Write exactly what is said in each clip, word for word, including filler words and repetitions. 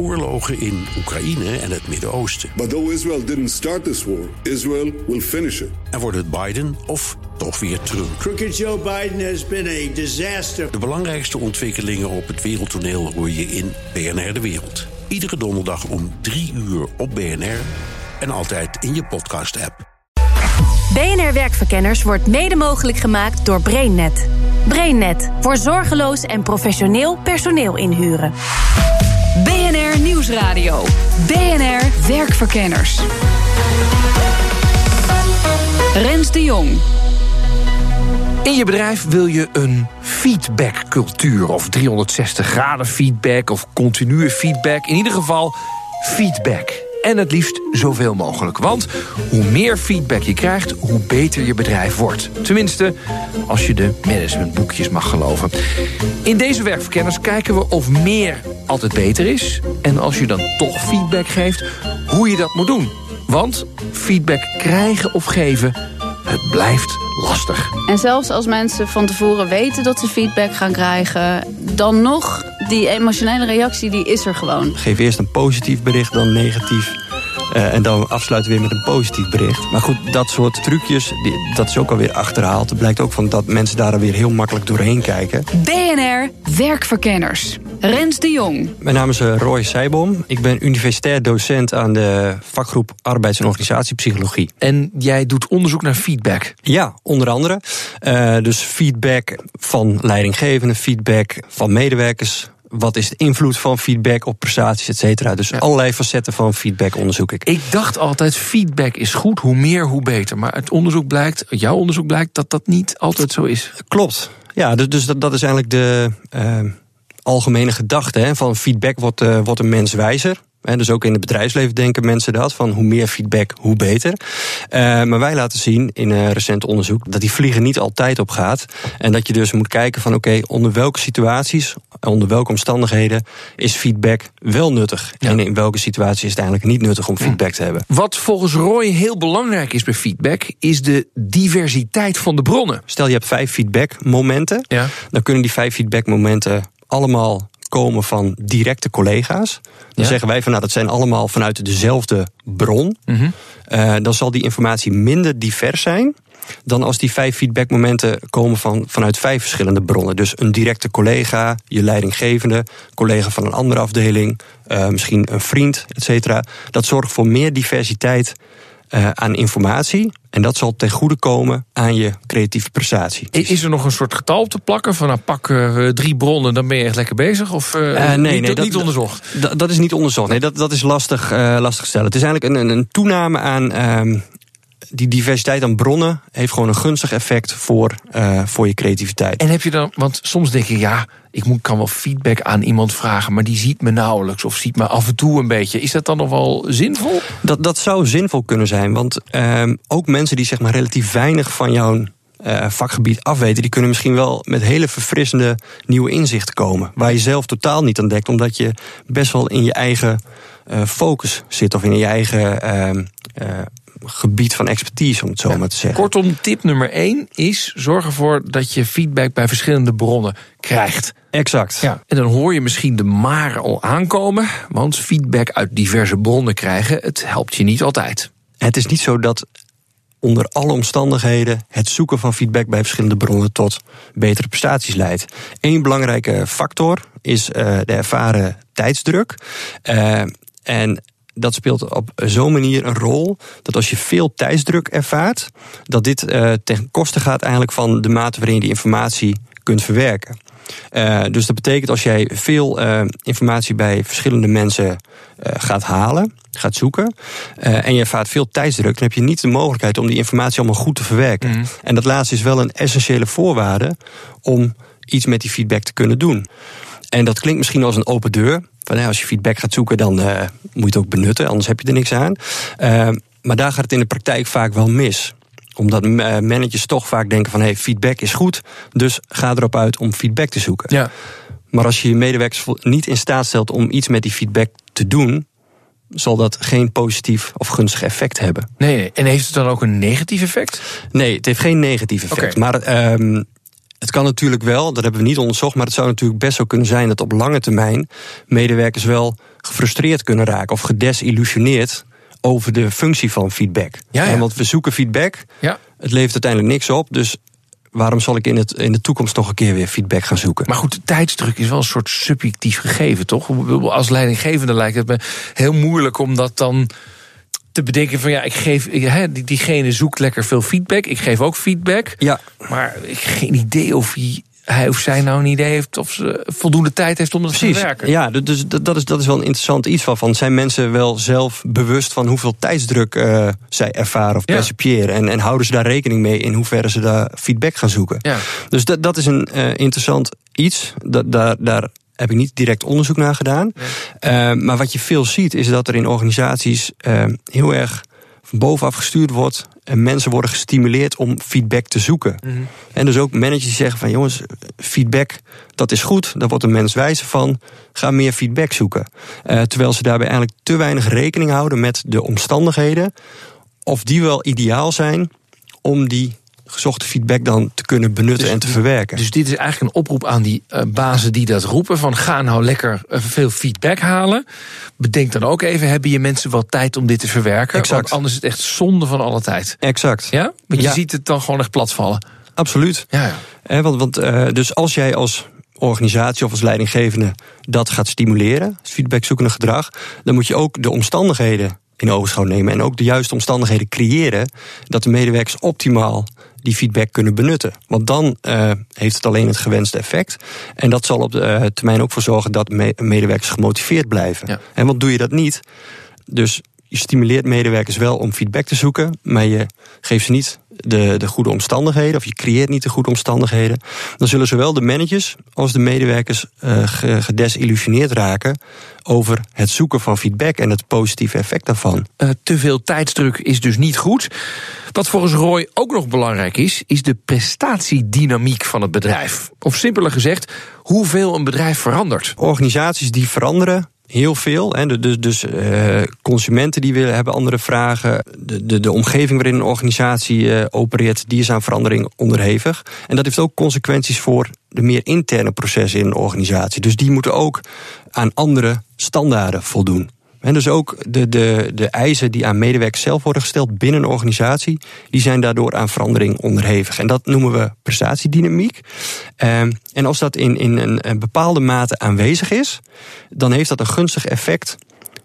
oorlogen in Oekraïne en het Midden-Oosten. But though Israel didn't start this war, Israel will finish it. En wordt het Biden of toch weer Trump? Crooked Joe Biden has been a disaster. De belangrijkste ontwikkelingen op het wereldtoneel hoor je in B N R De Wereld. Iedere donderdag om drie uur op B N R en altijd in je podcast-app. B N R Werkverkenners wordt mede mogelijk gemaakt door Brainnet. Brainnet, voor zorgeloos en professioneel personeel inhuren. B N R Nieuwsradio. B N R Werkverkenners. Rens de Jong. In je bedrijf wil je een feedbackcultuur of driehonderdzestig graden feedback of continue feedback. In ieder geval feedback. En het liefst zoveel mogelijk. Want hoe meer feedback je krijgt, hoe beter je bedrijf wordt. Tenminste, als je de managementboekjes mag geloven. In deze werkverkenners kijken we of meer altijd beter is. En als je dan toch feedback geeft, hoe je dat moet doen. Want feedback krijgen of geven, het blijft lastig. En zelfs als mensen van tevoren weten dat ze feedback gaan krijgen, dan nog, die emotionele reactie, die is er gewoon. Geef eerst een positief bericht, dan negatief. Uh, en dan afsluiten weer met een positief bericht. Maar goed, dat soort trucjes, die, dat is ook alweer achterhaald. Het blijkt ook van dat mensen daar weer heel makkelijk doorheen kijken. B N R Werkverkenners. Rens de Jong. Mijn naam is Roy Seijbom. Ik ben universitair docent aan de vakgroep Arbeids- en Organisatiepsychologie. En jij doet onderzoek naar feedback? Ja, onder andere. Uh, dus feedback van leidinggevenden, feedback van medewerkers. Wat is de invloed van feedback op prestaties, et cetera. Dus ja. Allerlei facetten van feedback onderzoek ik. Ik dacht altijd, feedback is goed, hoe meer, hoe beter. Maar het onderzoek blijkt, jouw onderzoek blijkt, dat dat niet altijd zo is. Klopt. Ja, dus, dus dat, dat is eigenlijk de uh, algemene gedachte. Hè, van feedback wordt, uh, wordt een mens wijzer. En dus ook in het bedrijfsleven denken mensen dat, van hoe meer feedback, hoe beter. Uh, maar wij laten zien in een recent onderzoek dat die vliegen niet altijd op gaat. En dat je dus moet kijken van oké, okay, onder welke situaties, onder welke omstandigheden is feedback wel nuttig. Ja. En in welke situatie is het eigenlijk niet nuttig om feedback te hebben. Wat volgens Roy heel belangrijk is bij feedback, is de diversiteit van de bronnen. Stel je hebt vijf feedbackmomenten, ja. Dan kunnen die vijf feedbackmomenten allemaal komen van directe collega's. Dan ja. zeggen wij van nou, dat zijn allemaal vanuit dezelfde bron. Mm-hmm. Uh, dan zal die informatie minder divers zijn dan als die vijf feedbackmomenten komen van, vanuit vijf verschillende bronnen. Dus een directe collega, je leidinggevende, collega van een andere afdeling, uh, misschien een vriend, et cetera. Dat zorgt voor meer diversiteit uh, aan informatie. En dat zal ten goede komen aan je creatieve prestatie. Is er nog een soort getal op te plakken? Van nou, pak uh, drie bronnen, dan ben je echt lekker bezig? Of uh, uh, nee, nee, niet, dat, niet onderzocht? Dat, dat is niet onderzocht. Nee, dat, dat is lastig, uh, lastig stellen. Het is eigenlijk een, een toename aan Uh, die diversiteit aan bronnen heeft gewoon een gunstig effect voor, uh, voor je creativiteit. En heb je dan, want soms denk je, ja, ik moet, kan wel feedback aan iemand vragen, maar die ziet me nauwelijks of ziet me af en toe een beetje. Is dat dan nog wel zinvol? Dat, dat zou zinvol kunnen zijn, want uh, ook mensen die zeg maar relatief weinig van jouw Uh, vakgebied afweten, die kunnen misschien wel met hele verfrissende nieuwe inzichten komen, waar je zelf totaal niet aan dekt, omdat je best wel in je eigen uh, focus zit, of in je eigen uh, uh, gebied van expertise, om het zo ja. maar te zeggen. Kortom, tip nummer één is, zorg ervoor dat je feedback bij verschillende bronnen krijgt. Exact. Ja. En dan hoor je misschien de maar al aankomen, want feedback uit diverse bronnen krijgen, het helpt je niet altijd. Het is niet zo dat onder alle omstandigheden het zoeken van feedback bij verschillende bronnen tot betere prestaties leidt. Eén belangrijke factor is uh, de ervaren tijdsdruk. Uh, en dat speelt op zo'n manier een rol dat als je veel tijdsdruk ervaart, dat dit uh, ten koste gaat eigenlijk van de mate waarin je die informatie kunt verwerken. Uh, dus dat betekent als jij veel uh, informatie bij verschillende mensen uh, gaat halen, gaat zoeken, uh, en je ervaart veel tijdsdruk, dan heb je niet de mogelijkheid om die informatie allemaal goed te verwerken. Mm. En dat laatste is wel een essentiële voorwaarde om iets met die feedback te kunnen doen. En dat klinkt misschien als een open deur. Van, hè, als je feedback gaat zoeken, dan uh, moet je het ook benutten, anders heb je er niks aan. Uh, maar daar gaat het in de praktijk vaak wel mis. Omdat managers toch vaak denken van hey, feedback is goed, dus ga erop uit om feedback te zoeken. Ja. Maar als je je medewerkers niet in staat stelt om iets met die feedback te doen, zal dat geen positief of gunstig effect hebben. Nee, en heeft het dan ook een negatief effect? Nee, het heeft geen negatief effect. Okay. Maar Um, Het kan natuurlijk wel, dat hebben we niet onderzocht, maar het zou natuurlijk best zo kunnen zijn dat op lange termijn medewerkers wel gefrustreerd kunnen raken of gedesillusioneerd over de functie van feedback. Ja, ja. Want we zoeken feedback, ja. Het levert uiteindelijk niks op, dus waarom zal ik in, het, in de toekomst nog een keer weer feedback gaan zoeken? Maar goed, de tijdsdruk is wel een soort subjectief gegeven, toch? Als leidinggevende lijkt het me heel moeilijk om dat dan te bedenken van ja, ik geef he, diegene zoekt lekker veel feedback. Ik geef ook feedback. Ja. Maar ik heb geen idee of hij, hij of zij nou een idee heeft of ze voldoende tijd heeft om dat Precies. te werken. Ja, dus dat, dat, is, dat is wel een interessant iets van. van. Zijn mensen wel zelf bewust van hoeveel tijdsdruk uh, zij ervaren of ja. percipiëren? En, en houden ze daar rekening mee in hoeverre ze daar feedback gaan zoeken? Ja. Dus dat, dat is een uh, interessant iets. Dat, daar, daar heb ik niet direct onderzoek naar gedaan. Nee. Uh, maar wat je veel ziet is dat er in organisaties uh, heel erg van bovenaf gestuurd wordt. En mensen worden gestimuleerd om feedback te zoeken. Mm-hmm. En dus ook managers die zeggen van jongens, feedback, dat is goed. Daar wordt een mens wijzer van. Ga meer feedback zoeken. Uh, terwijl ze daarbij eigenlijk te weinig rekening houden met de omstandigheden. Of die wel ideaal zijn om die gezochte feedback dan te kunnen benutten dus, en te verwerken. Dus dit is eigenlijk een oproep aan die uh, bazen die dat roepen, van ga nou lekker uh, veel feedback halen. Bedenk dan ook even, hebben je mensen wel tijd om dit te verwerken? Exact. Want anders is het echt zonde van alle tijd. Exact. Ja? Want je ja. ziet het dan gewoon echt platvallen. Absoluut. Ja, ja. Eh, want, want, uh, dus als jij als organisatie of als leidinggevende dat gaat stimuleren, feedbackzoekende gedrag, dan moet je ook de omstandigheden in oogschouw nemen en ook de juiste omstandigheden creëren dat de medewerkers optimaal die feedback kunnen benutten. Want dan uh, heeft het alleen het gewenste effect. En dat zal op de uh, termijn ook voor zorgen dat me- medewerkers gemotiveerd blijven. Ja. En want doe je dat niet, dus je stimuleert medewerkers wel om feedback te zoeken, maar je geeft ze niet de, de goede omstandigheden, of je creëert niet de goede omstandigheden, dan zullen zowel de managers als de medewerkers uh, gedesillusioneerd raken over het zoeken van feedback en het positieve effect daarvan. Uh, te veel tijdsdruk is dus niet goed. Wat volgens Roy ook nog belangrijk is, is de prestatiedynamiek van het bedrijf. Of simpeler gezegd, hoeveel een bedrijf verandert. Organisaties die veranderen, heel veel. Hè. Dus, dus uh, consumenten die willen hebben andere vragen. De, de, de omgeving waarin een organisatie uh, opereert, die is aan verandering onderhevig. En dat heeft ook consequenties voor de meer interne processen in een organisatie. Dus die moeten ook aan andere standaarden voldoen. En dus ook de, de, de eisen die aan medewerkers zelf worden gesteld binnen een organisatie, die zijn daardoor aan verandering onderhevig. En dat noemen we prestatiedynamiek. Um, en als dat in, in een, een bepaalde mate aanwezig is, dan heeft dat een gunstig effect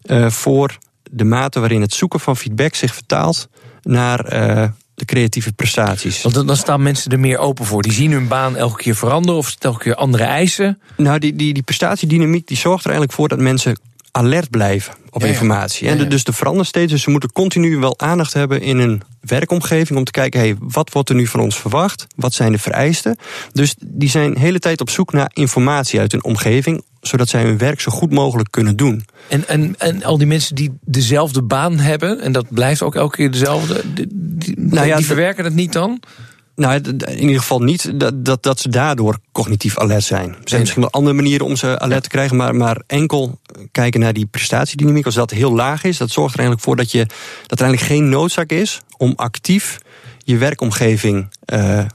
uh, voor de mate waarin het zoeken van feedback zich vertaalt naar Uh, de creatieve prestaties. Want dan staan mensen er meer open voor. Die zien hun baan elke keer veranderen of elke keer andere eisen. Nou, die, die, die prestatiedynamiek die zorgt er eigenlijk voor dat mensen alert blijven op ja, ja. informatie. En ja, ja. Dus er verandert steeds. Dus ze moeten continu wel aandacht hebben in hun werkomgeving om te kijken, hey, wat wordt er nu van ons verwacht? Wat zijn de vereisten? Dus die zijn de hele tijd op zoek naar informatie uit hun omgeving, zodat zij hun werk zo goed mogelijk kunnen doen. En, en, en al die mensen die dezelfde baan hebben, en dat blijft ook elke keer dezelfde, die, die, nou ja, die verwerken het niet dan? Nou, in ieder geval niet dat, dat, dat ze daardoor cognitief alert zijn. Er zijn nee. misschien wel andere manieren om ze alert te krijgen, maar, maar enkel kijken naar die prestatiedynamiek, als dat heel laag is, dat zorgt er eigenlijk voor dat, je, dat er eigenlijk geen noodzaak is om actief je werkomgeving uh,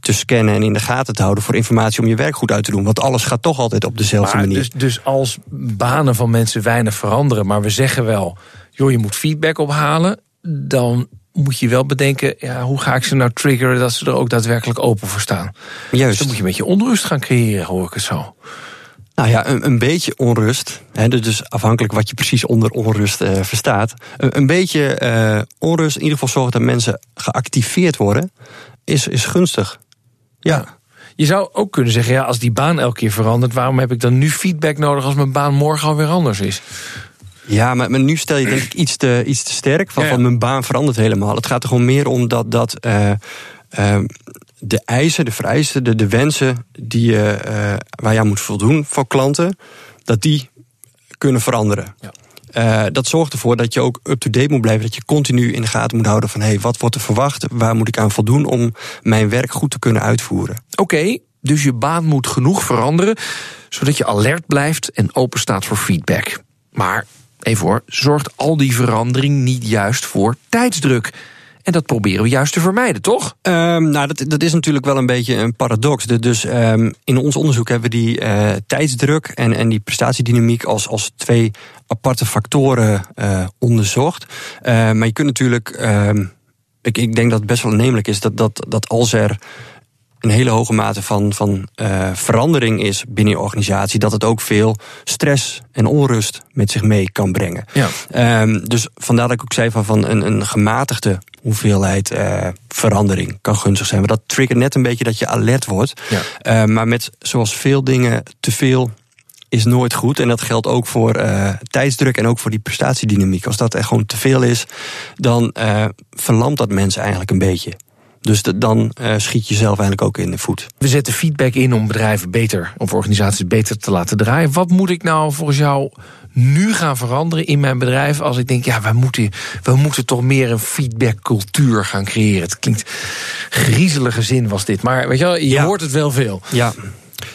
te scannen en in de gaten te houden voor informatie om je werk goed uit te doen. Want alles gaat toch altijd op dezelfde maar manier. Dus, dus als banen van mensen weinig veranderen, maar we zeggen wel, joh, je moet feedback ophalen, dan moet je wel bedenken, ja, hoe ga ik ze nou triggeren dat ze er ook daadwerkelijk open voor staan. Juist. Dus dan moet je een beetje onrust gaan creëren, hoor ik het zo. Nou ja, een, een beetje onrust. Hè, dus afhankelijk wat je precies onder onrust eh, verstaat. Een, een beetje eh, onrust, in ieder geval zorgen dat mensen geactiveerd worden, is, is gunstig. Ja. ja. Je zou ook kunnen zeggen, ja, als die baan elke keer verandert, waarom heb ik dan nu feedback nodig als mijn baan morgen alweer anders is? Ja, maar nu stel je denk ik iets te, iets te sterk. Van, ja, ja. van mijn baan verandert helemaal. Het gaat er gewoon meer om dat, dat uh, uh, de eisen, de vereisten, de, de wensen die, uh, waar je aan moet voldoen van klanten, dat die kunnen veranderen. Ja. Uh, dat zorgt ervoor dat je ook up-to-date moet blijven. Dat je continu in de gaten moet houden van hey, wat wordt er verwacht? Waar moet ik aan voldoen om mijn werk goed te kunnen uitvoeren? Oké. Okay. Dus je baan moet genoeg veranderen, zodat je alert blijft en open staat voor feedback. Maar even hoor, zorgt al die verandering niet juist voor tijdsdruk? En dat proberen we juist te vermijden, toch? Um, nou, dat, dat is natuurlijk wel een beetje een paradox. Dus um, in ons onderzoek hebben we die uh, tijdsdruk en, en die prestatiedynamiek als, als twee aparte factoren uh, onderzocht. Uh, maar je kunt natuurlijk... Um, ik, ik denk dat het best wel aannemelijk is dat, dat, dat als er een hele hoge mate van, van uh, verandering is binnen je organisatie, dat het ook veel stress en onrust met zich mee kan brengen. Ja. Um, dus vandaar dat ik ook zei van, van een, een gematigde hoeveelheid uh, verandering kan gunstig zijn. Maar dat triggert net een beetje dat je alert wordt. Ja. Uh, maar met zoals veel dingen, te veel is nooit goed. En dat geldt ook voor uh, tijdsdruk en ook voor die prestatiedynamiek. Als dat echt gewoon te veel is, dan uh, verlamt dat mensen eigenlijk een beetje. Dus de, dan uh, schiet je zelf eigenlijk ook in de voet. We zetten feedback in om bedrijven beter, of organisaties beter te laten draaien. Wat moet ik nou volgens jou nu gaan veranderen in mijn bedrijf als ik denk, ja, we moeten, we moeten toch meer een feedbackcultuur gaan creëren? Het klinkt griezelige zin was dit, maar weet je wel, je ja. hoort het wel veel. Ja.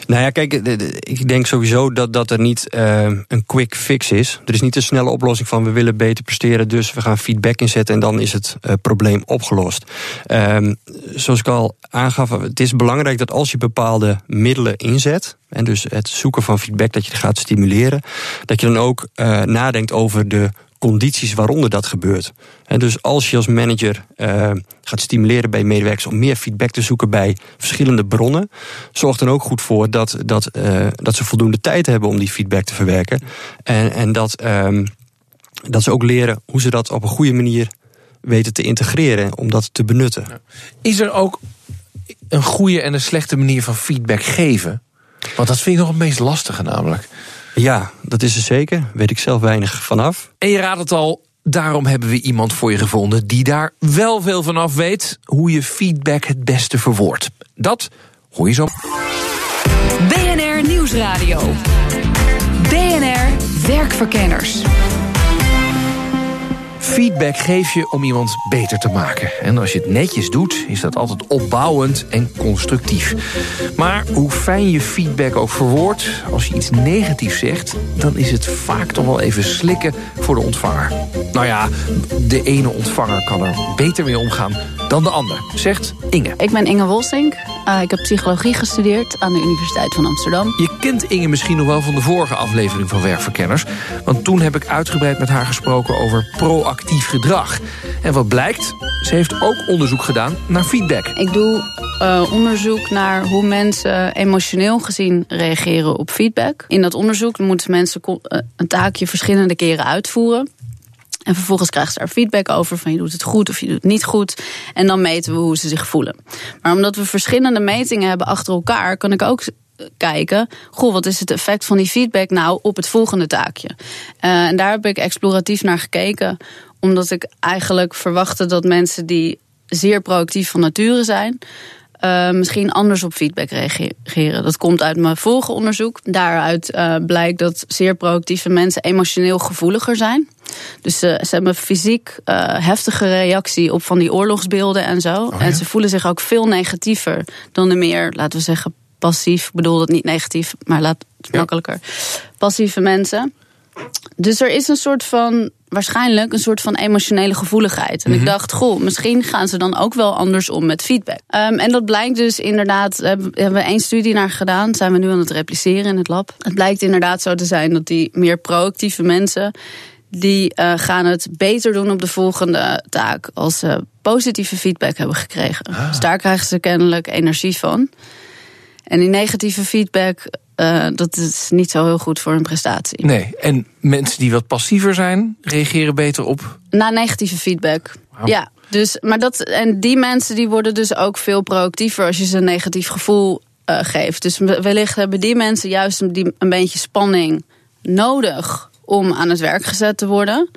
Nou ja, kijk, ik denk sowieso dat, dat er niet uh, een quick fix is. Er is niet een snelle oplossing van we willen beter presteren, dus we gaan feedback inzetten en dan is het uh, probleem opgelost. Um, zoals ik al aangaf, het is belangrijk dat als je bepaalde middelen inzet, en dus het zoeken van feedback, dat je het gaat stimuleren, dat je dan ook uh, nadenkt over de condities waaronder dat gebeurt. En dus als je als manager uh, gaat stimuleren bij medewerkers om meer feedback te zoeken bij verschillende bronnen, zorg dan ook goed voor dat, dat, uh, dat ze voldoende tijd hebben om die feedback te verwerken. En, en dat, um, dat ze ook leren hoe ze dat op een goede manier weten te integreren, om dat te benutten. Is er ook een goede en een slechte manier van feedback geven? Want dat vind ik nog het meest lastige namelijk. Ja, dat is er zeker. Weet ik zelf weinig vanaf. En je raadt het al, daarom hebben we iemand voor je gevonden die daar wel veel vanaf weet, hoe je feedback het beste verwoordt. Dat hoor je zo. B N R Nieuwsradio. B N R Werkverkenners. Feedback geef je om iemand beter te maken. En als je het netjes doet, is dat altijd opbouwend en constructief. Maar hoe fijn je feedback ook verwoordt, als je iets negatiefs zegt, dan is het vaak toch wel even slikken voor de ontvanger. Nou ja, de ene ontvanger kan er beter mee omgaan dan de ander, zegt Inge. Ik ben Inge Wolstink. Uh, ik heb psychologie gestudeerd aan de Universiteit van Amsterdam. Je kent Inge misschien nog wel van de vorige aflevering van Werkverkenners. Want toen heb ik uitgebreid met haar gesproken over proactief gedrag. En wat blijkt, ze heeft ook onderzoek gedaan naar feedback. Ik doe uh, onderzoek naar hoe mensen emotioneel gezien reageren op feedback. In dat onderzoek moeten mensen een taakje verschillende keren uitvoeren. En vervolgens krijgen ze daar feedback over van je doet het goed of je doet het niet goed. En dan meten we hoe ze zich voelen. Maar omdat we verschillende metingen hebben achter elkaar, kan ik ook kijken, goh, wat is het effect van die feedback nou op het volgende taakje? Uh, en daar heb ik exploratief naar gekeken, omdat ik eigenlijk verwachtte dat mensen die zeer proactief van nature zijn, Uh, misschien anders op feedback reageren. Dat komt uit mijn vorige onderzoek. Daaruit uh, blijkt dat zeer proactieve mensen emotioneel gevoeliger zijn. Dus uh, ze hebben fysiek uh, heftige reactie op van die oorlogsbeelden en zo. Oh ja? En ze voelen zich ook veel negatiever dan de meer, laten we zeggen, passief. Ik bedoel dat niet negatief, maar laat het ja. makkelijker. Passieve mensen. Dus er is een soort van, waarschijnlijk een soort van emotionele gevoeligheid. En mm-hmm. ik dacht, goh, misschien gaan ze dan ook wel anders om met feedback. Um, en dat blijkt dus inderdaad, daar hebben we één studie naar gedaan, zijn we nu aan het repliceren in het lab. Het blijkt inderdaad zo te zijn dat die meer proactieve mensen, die uh, gaan het beter doen op de volgende taak als ze positieve feedback hebben gekregen. Ah. Dus daar krijgen ze kennelijk energie van. En die negatieve feedback, Uh, dat is niet zo heel goed voor hun prestatie. Nee, en mensen die wat passiever zijn, reageren beter op? Na negatieve feedback, wow. ja. Dus, maar dat, en die mensen die worden dus ook veel proactiever als je ze een negatief gevoel uh, geeft. Dus wellicht hebben die mensen juist een, een beetje spanning nodig om aan het werk gezet te worden.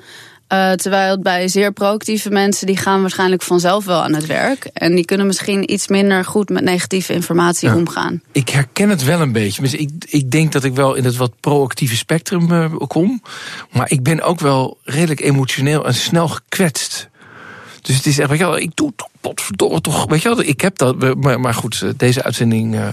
Uh, terwijl bij zeer proactieve mensen, die gaan waarschijnlijk vanzelf wel aan het werk. En die kunnen misschien iets minder goed met negatieve informatie ja, omgaan. Ik herken het wel een beetje. Dus ik, ik denk dat ik wel in het wat proactieve spectrum uh, kom. Maar ik ben ook wel redelijk emotioneel en snel gekwetst. Dus het is echt, weet je wel, ik doe toch potverdomme toch, weet je wel, ik heb dat. Maar, maar goed, deze uitzending, uh,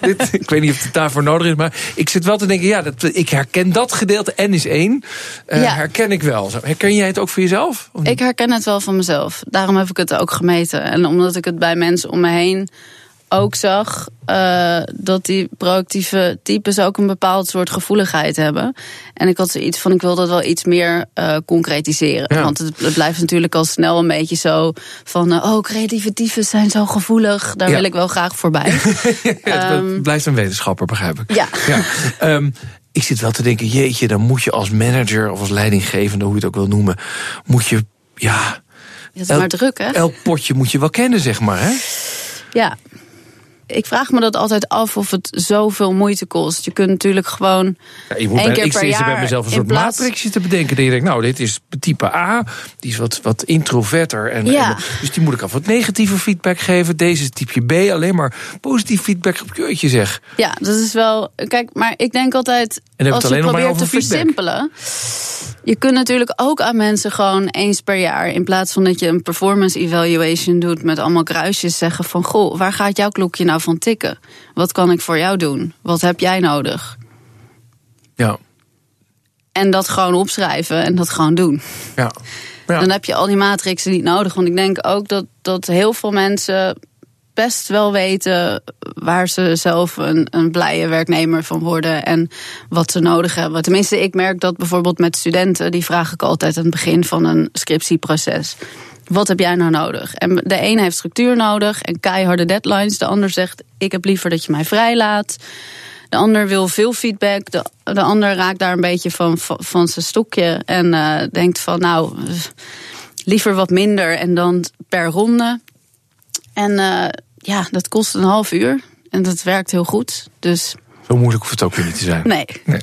dit, ik weet niet of het daarvoor nodig is, maar ik zit wel te denken, ja, dat, ik herken dat gedeelte, N is één, uh, ja. herken ik wel. Herken jij het ook voor jezelf? Ik herken het wel van mezelf, daarom heb ik het ook gemeten. En omdat ik het bij mensen om me heen ook zag uh, dat die proactieve types ook een bepaald soort gevoeligheid hebben. En ik had zoiets van, ik wil dat wel iets meer uh, concretiseren. Ja. Want het, het blijft natuurlijk al snel een beetje zo van, uh, oh, creatieve types zijn zo gevoelig. Daar ja. wil ik wel graag voorbij. Ja, um, het blijft een wetenschapper, begrijp ik. Ja. ja. Um, ik zit wel te denken, jeetje, dan moet je als manager of als leidinggevende, hoe je het ook wil noemen, moet je, ja... Dat is maar druk, hè? Elk potje moet je wel kennen, zeg maar, hè? Ja. Ik vraag me dat altijd af of het zoveel moeite kost. Je kunt natuurlijk gewoon ja, je moet één bij, keer ik per jaar... bij mezelf een soort plaats... matrixje te bedenken. Dat je denkt, nou, dit is type A. Die is wat, wat introverter. En, ja. en, dus die moet ik af wat negatieve feedback geven. Deze is type B. Alleen maar positief feedback op keurtje, zeg. Ja, dat is wel... Kijk, maar ik denk altijd... En als je probeert te versimpelen... Je kunt natuurlijk ook aan mensen gewoon eens per jaar... in plaats van dat je een performance evaluation doet... met allemaal kruisjes zeggen van... goh, waar gaat jouw klokje nou van tikken? Wat kan ik voor jou doen? Wat heb jij nodig? Ja. En dat gewoon opschrijven en dat gewoon doen. Ja. Ja. Dan heb je al die matrixen niet nodig. Want ik denk ook dat, dat heel veel mensen... best wel weten waar ze zelf een, een blije werknemer van worden en wat ze nodig hebben. Tenminste, ik merk dat bijvoorbeeld met studenten, die vraag ik altijd aan het begin van een scriptieproces. Wat heb jij nou nodig? En de een heeft structuur nodig en keiharde deadlines. De ander zegt, ik heb liever dat je mij vrijlaat. De ander wil veel feedback. De, de ander raakt daar een beetje van, van, van zijn stokje en uh, denkt van, nou, liever wat minder en dan per ronde. En uh, ja, dat kost een half uur. En dat werkt heel goed. Dus... Zo moeilijk hoeft het ook weer niet te zijn. Nee. nee.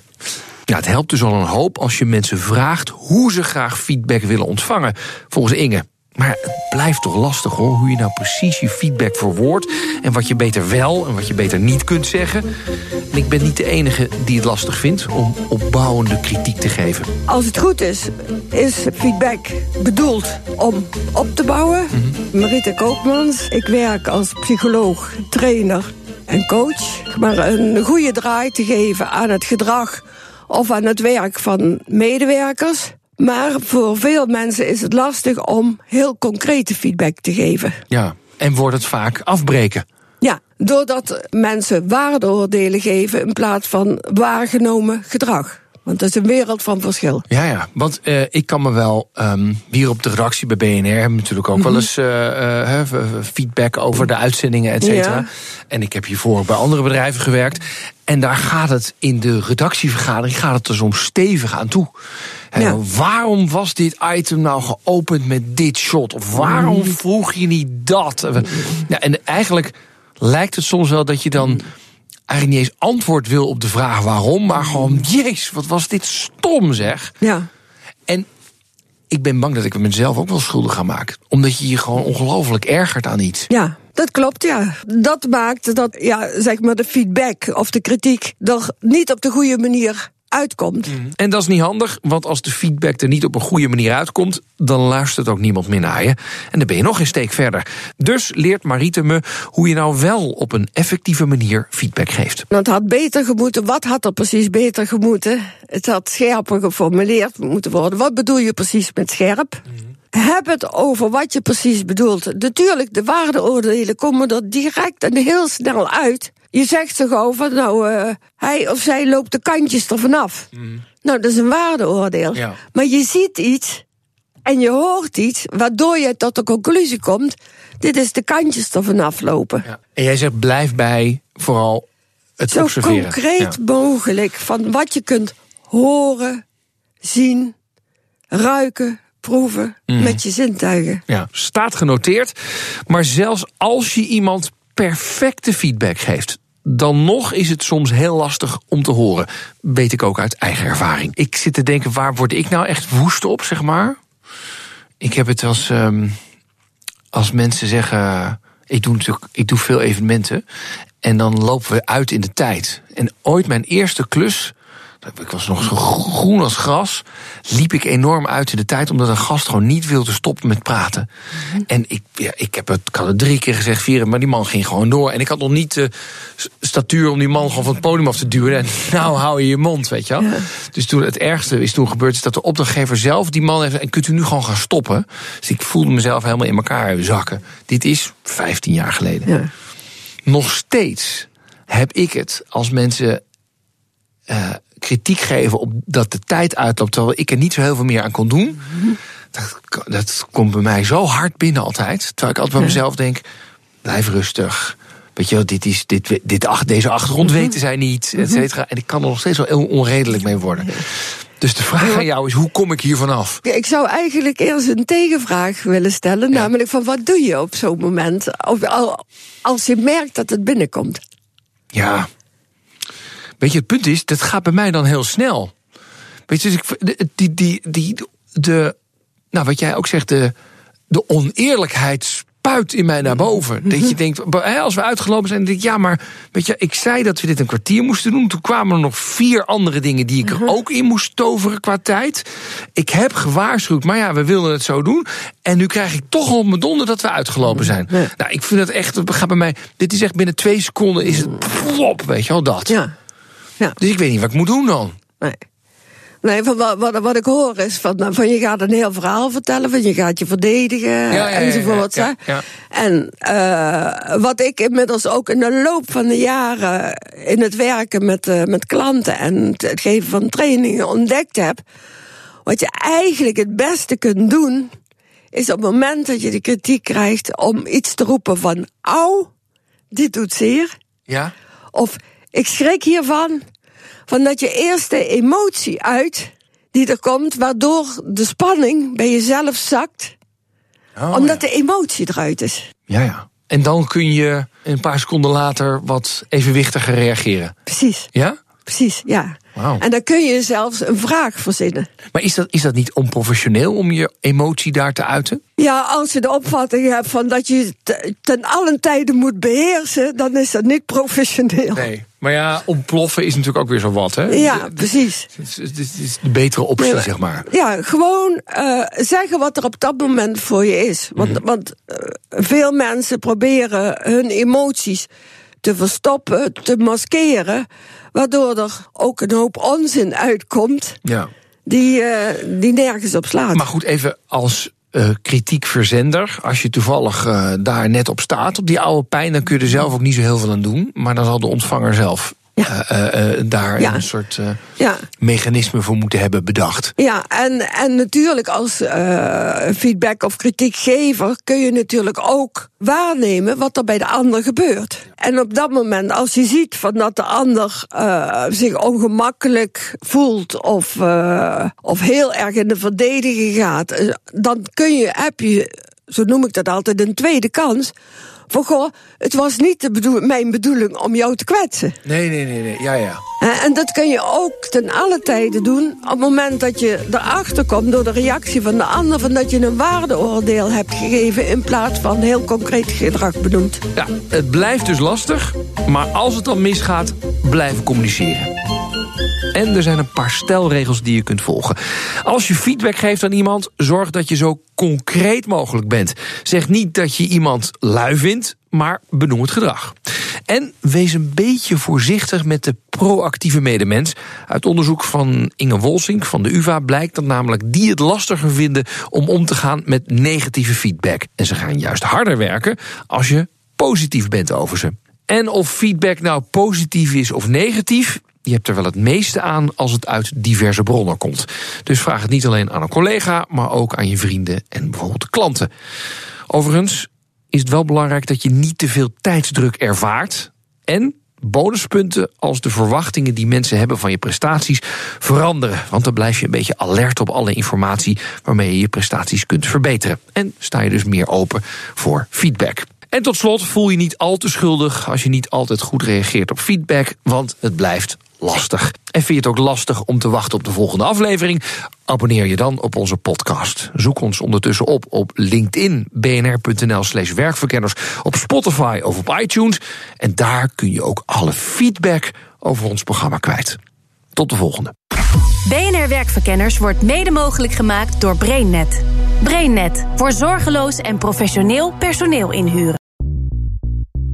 Ja, het helpt dus al een hoop als je mensen vraagt... hoe ze graag feedback willen ontvangen, volgens Inge. Maar het blijft toch lastig, hoor, hoe je nou precies je feedback verwoordt... en wat je beter wel en wat je beter niet kunt zeggen. En ik ben niet de enige die het lastig vindt om opbouwende kritiek te geven. Als het goed is, is feedback bedoeld om op te bouwen. Mm-hmm. Marita Koopmans, ik werk als psycholoog, trainer en coach. Maar een goede draai te geven aan het gedrag of aan het werk van medewerkers... Maar voor veel mensen is het lastig om heel concrete feedback te geven. Ja, en wordt het vaak afbreken? Ja, doordat mensen waardeoordelen geven in plaats van waargenomen gedrag. Want dat is een wereld van verschil. Ja, ja, want uh, ik kan me wel... Um, hier op de redactie bij B N R hebben we natuurlijk ook mm-hmm. wel eens uh, uh, feedback over de uitzendingen, et cetera. Ja. En ik heb hiervoor bij andere bedrijven gewerkt. En daar gaat het in de redactievergadering gaat het er soms stevig aan toe. Ja. He, waarom was dit item nou geopend met dit shot? Of waarom vroeg je niet dat? Ja, en eigenlijk lijkt het soms wel dat je dan... eigenlijk niet eens antwoord wil op de vraag waarom... maar gewoon, jezus, wat was dit stom, zeg. Ja. En ik ben bang dat ik mezelf ook wel schuldig ga maken. Omdat je je gewoon ongelooflijk ergert aan iets. Ja, dat klopt, ja. Dat maakt dat, ja, zeg maar, de feedback of de kritiek... er niet op de goede manier uitkomt. Mm. En dat is niet handig, want als de feedback er niet op een goede manier uitkomt... dan luistert ook niemand meer naar je. En dan ben je nog een steek verder. Dus leert Marita me hoe je nou wel op een effectieve manier feedback geeft. Het had beter gemoeten. Wat had er precies beter gemoeten? Het had scherper geformuleerd moeten worden. Wat bedoel je precies met scherp? Mm. Heb het over wat je precies bedoelt. Natuurlijk, de waardeoordelen komen er direct en heel snel uit... Je zegt zo gauw van, nou, uh, hij of zij loopt de kantjes er vanaf. Mm. Nou, dat is een waardeoordeel. Ja. Maar je ziet iets en je hoort iets... waardoor je tot de conclusie komt... dit is de kantjes er vanaf lopen. Ja. En jij zegt, blijf bij vooral het zo observeren. Zo concreet ja. mogelijk van wat je kunt horen, zien, ruiken... proeven mm. met je zintuigen. Ja, staat genoteerd. Maar zelfs als je iemand... perfecte feedback geeft, dan nog is het soms heel lastig om te horen. Weet ik ook uit eigen ervaring. Ik zit te denken, waar word ik nou echt woest op, zeg maar? Ik heb het als, um, als mensen zeggen... Ik doe, natuurlijk, ik doe veel evenementen en dan lopen we uit in de tijd. En ooit mijn eerste klus, ik was nog zo groen als gras, liep ik enorm uit in de tijd, omdat een gast gewoon niet wilde stoppen met praten. Mm-hmm. En ik, ja, ik, heb het, ik had het drie keer gezegd, vier, maar die man ging gewoon door. En ik had nog niet de statuur om die man gewoon van het podium af te duwen. En nou hou je je mond, weet je wel. Ja. Dus toen, het ergste is toen gebeurd, is dat de opdrachtgever zelf die man heeft, en kunt u nu gewoon gaan stoppen? Dus ik voelde mezelf helemaal in elkaar zakken. Dit is vijftien jaar geleden. Ja. Nog steeds heb ik het als mensen uh, kritiek geven op dat de tijd uitloopt, terwijl ik er niet zo heel veel meer aan kon doen. Mm-hmm. Dat, dat komt bij mij zo hard binnen altijd. Terwijl ik altijd bij mezelf denk, blijf rustig. Weet je wel, dit is, dit, dit, deze achtergrond weten zij niet, et cetera. En ik kan er nog steeds wel heel onredelijk mee worden. Dus de vraag aan jou is, hoe kom ik hier vanaf? Ik zou eigenlijk eerst een tegenvraag willen stellen. Ja. Namelijk van, wat doe je op zo'n moment? Als je merkt dat het binnenkomt. Ja. Weet je, het punt is, dat gaat bij mij dan heel snel. Weet je, dus ik, die, die, die, de, nou wat jij ook zegt, de, de oneerlijkheid spuit in mij naar boven. Dat je denkt, als we uitgelopen zijn, dan denk ik, ja, maar weet je, ik zei dat we dit een kwartier moesten doen. Toen kwamen er nog vier andere dingen die ik er ook in moest toveren qua tijd. Ik heb gewaarschuwd, maar ja, we wilden het zo doen. En nu krijg ik toch op mijn donder dat we uitgelopen zijn. Ja. Nou, ik vind dat echt, dat gaat bij mij, dit is echt binnen twee seconden is het plop, weet je wel, dat. Ja. Ja. Dus ik weet niet wat ik moet doen dan. Nee. Nee, van wat, wat, wat ik hoor is van, van je gaat een heel verhaal vertellen, van je gaat je verdedigen, ja, ja, enzovoort. Ja, ja, ja. En uh, wat ik inmiddels ook in de loop van de jaren in het werken met, uh, met klanten en het geven van trainingen ontdekt heb, wat je eigenlijk het beste kunt doen, is op het moment dat je de kritiek krijgt om iets te roepen van, auw, dit doet zeer. Ja. Of ik schrik hiervan. Van dat je eerst de emotie uit die er komt, waardoor de spanning bij jezelf zakt. Oh, omdat ja. de emotie eruit is. Ja, ja. En dan kun je een paar seconden later wat evenwichtiger reageren. Precies. Ja? Precies, ja. Wow. En dan kun je zelfs een vraag verzinnen. Maar is dat, is dat niet onprofessioneel om je emotie daar te uiten? Ja, als je de opvatting hebt van dat je ten allen tijde moet beheersen, dan is dat niet professioneel. Nee, maar ja, ontploffen is natuurlijk ook weer zo wat, hè? Ja, precies. Het is de betere optie, ja, zeg maar. Ja, gewoon uh, zeggen wat er op dat moment voor je is. Want, mm-hmm. want uh, veel mensen proberen hun emoties te verstoppen, te maskeren, waardoor er ook een hoop onzin uitkomt, ja, die, uh, die nergens op slaat. Maar goed, even als uh, kritiekverzender, als je toevallig uh, daar net op staat, op die oude pijn, dan kun je er zelf ook niet zo heel veel aan doen. Maar dan zal de ontvanger zelf ja. uh, uh, daar ja. een soort uh, ja. mechanisme voor moeten hebben bedacht. Ja, en, en natuurlijk als uh, feedback- of kritiekgever kun je natuurlijk ook waarnemen wat er bij de ander gebeurt. En op dat moment, als je ziet van dat de ander uh, zich ongemakkelijk voelt of, uh, of heel erg in de verdediging gaat, uh, dan kun je, heb je, zo noem ik dat altijd, een tweede kans. Van goh, het was niet de bedoel, mijn bedoeling om jou te kwetsen. Nee, nee, nee, nee, ja, ja. Uh, en dat kun je ook ten alle tijde doen op het moment dat je erachter komt door de reactie van de ander, van dat je een waardeoordeel hebt gegeven in plaats van heel concreet gedrag benoemd. Ja, het blijft dus lastig, maar als het dan misgaat, blijven communiceren. En er zijn een paar stelregels die je kunt volgen. Als je feedback geeft aan iemand, zorg dat je zo concreet mogelijk bent. Zeg niet dat je iemand lui vindt, maar benoem het gedrag. En wees een beetje voorzichtig met de proactieve medemens. Uit onderzoek van Inge Wolstink van de U vA blijkt dat namelijk die het lastiger vinden om om te gaan met negatieve feedback. En ze gaan juist harder werken als je positief bent over ze. En of feedback nou positief is of negatief, je hebt er wel het meeste aan als het uit diverse bronnen komt. Dus vraag het niet alleen aan een collega, maar ook aan je vrienden en bijvoorbeeld de klanten. Overigens is het wel belangrijk dat je niet te veel tijdsdruk ervaart. En bonuspunten als de verwachtingen die mensen hebben van je prestaties veranderen. Want dan blijf je een beetje alert op alle informatie waarmee je je prestaties kunt verbeteren. En sta je dus meer open voor feedback. En tot slot, voel je niet al te schuldig als je niet altijd goed reageert op feedback, want het blijft lastig. En vind je het ook lastig om te wachten op de volgende aflevering? Abonneer je dan op onze podcast. Zoek ons ondertussen op op LinkedIn, bnr.nl slash werkverkenners, op Spotify of op iTunes. En daar kun je ook alle feedback over ons programma kwijt. Tot de volgende. B N R Werkverkenners wordt mede mogelijk gemaakt door Brainnet. Brainnet, voor zorgeloos en professioneel personeel inhuren.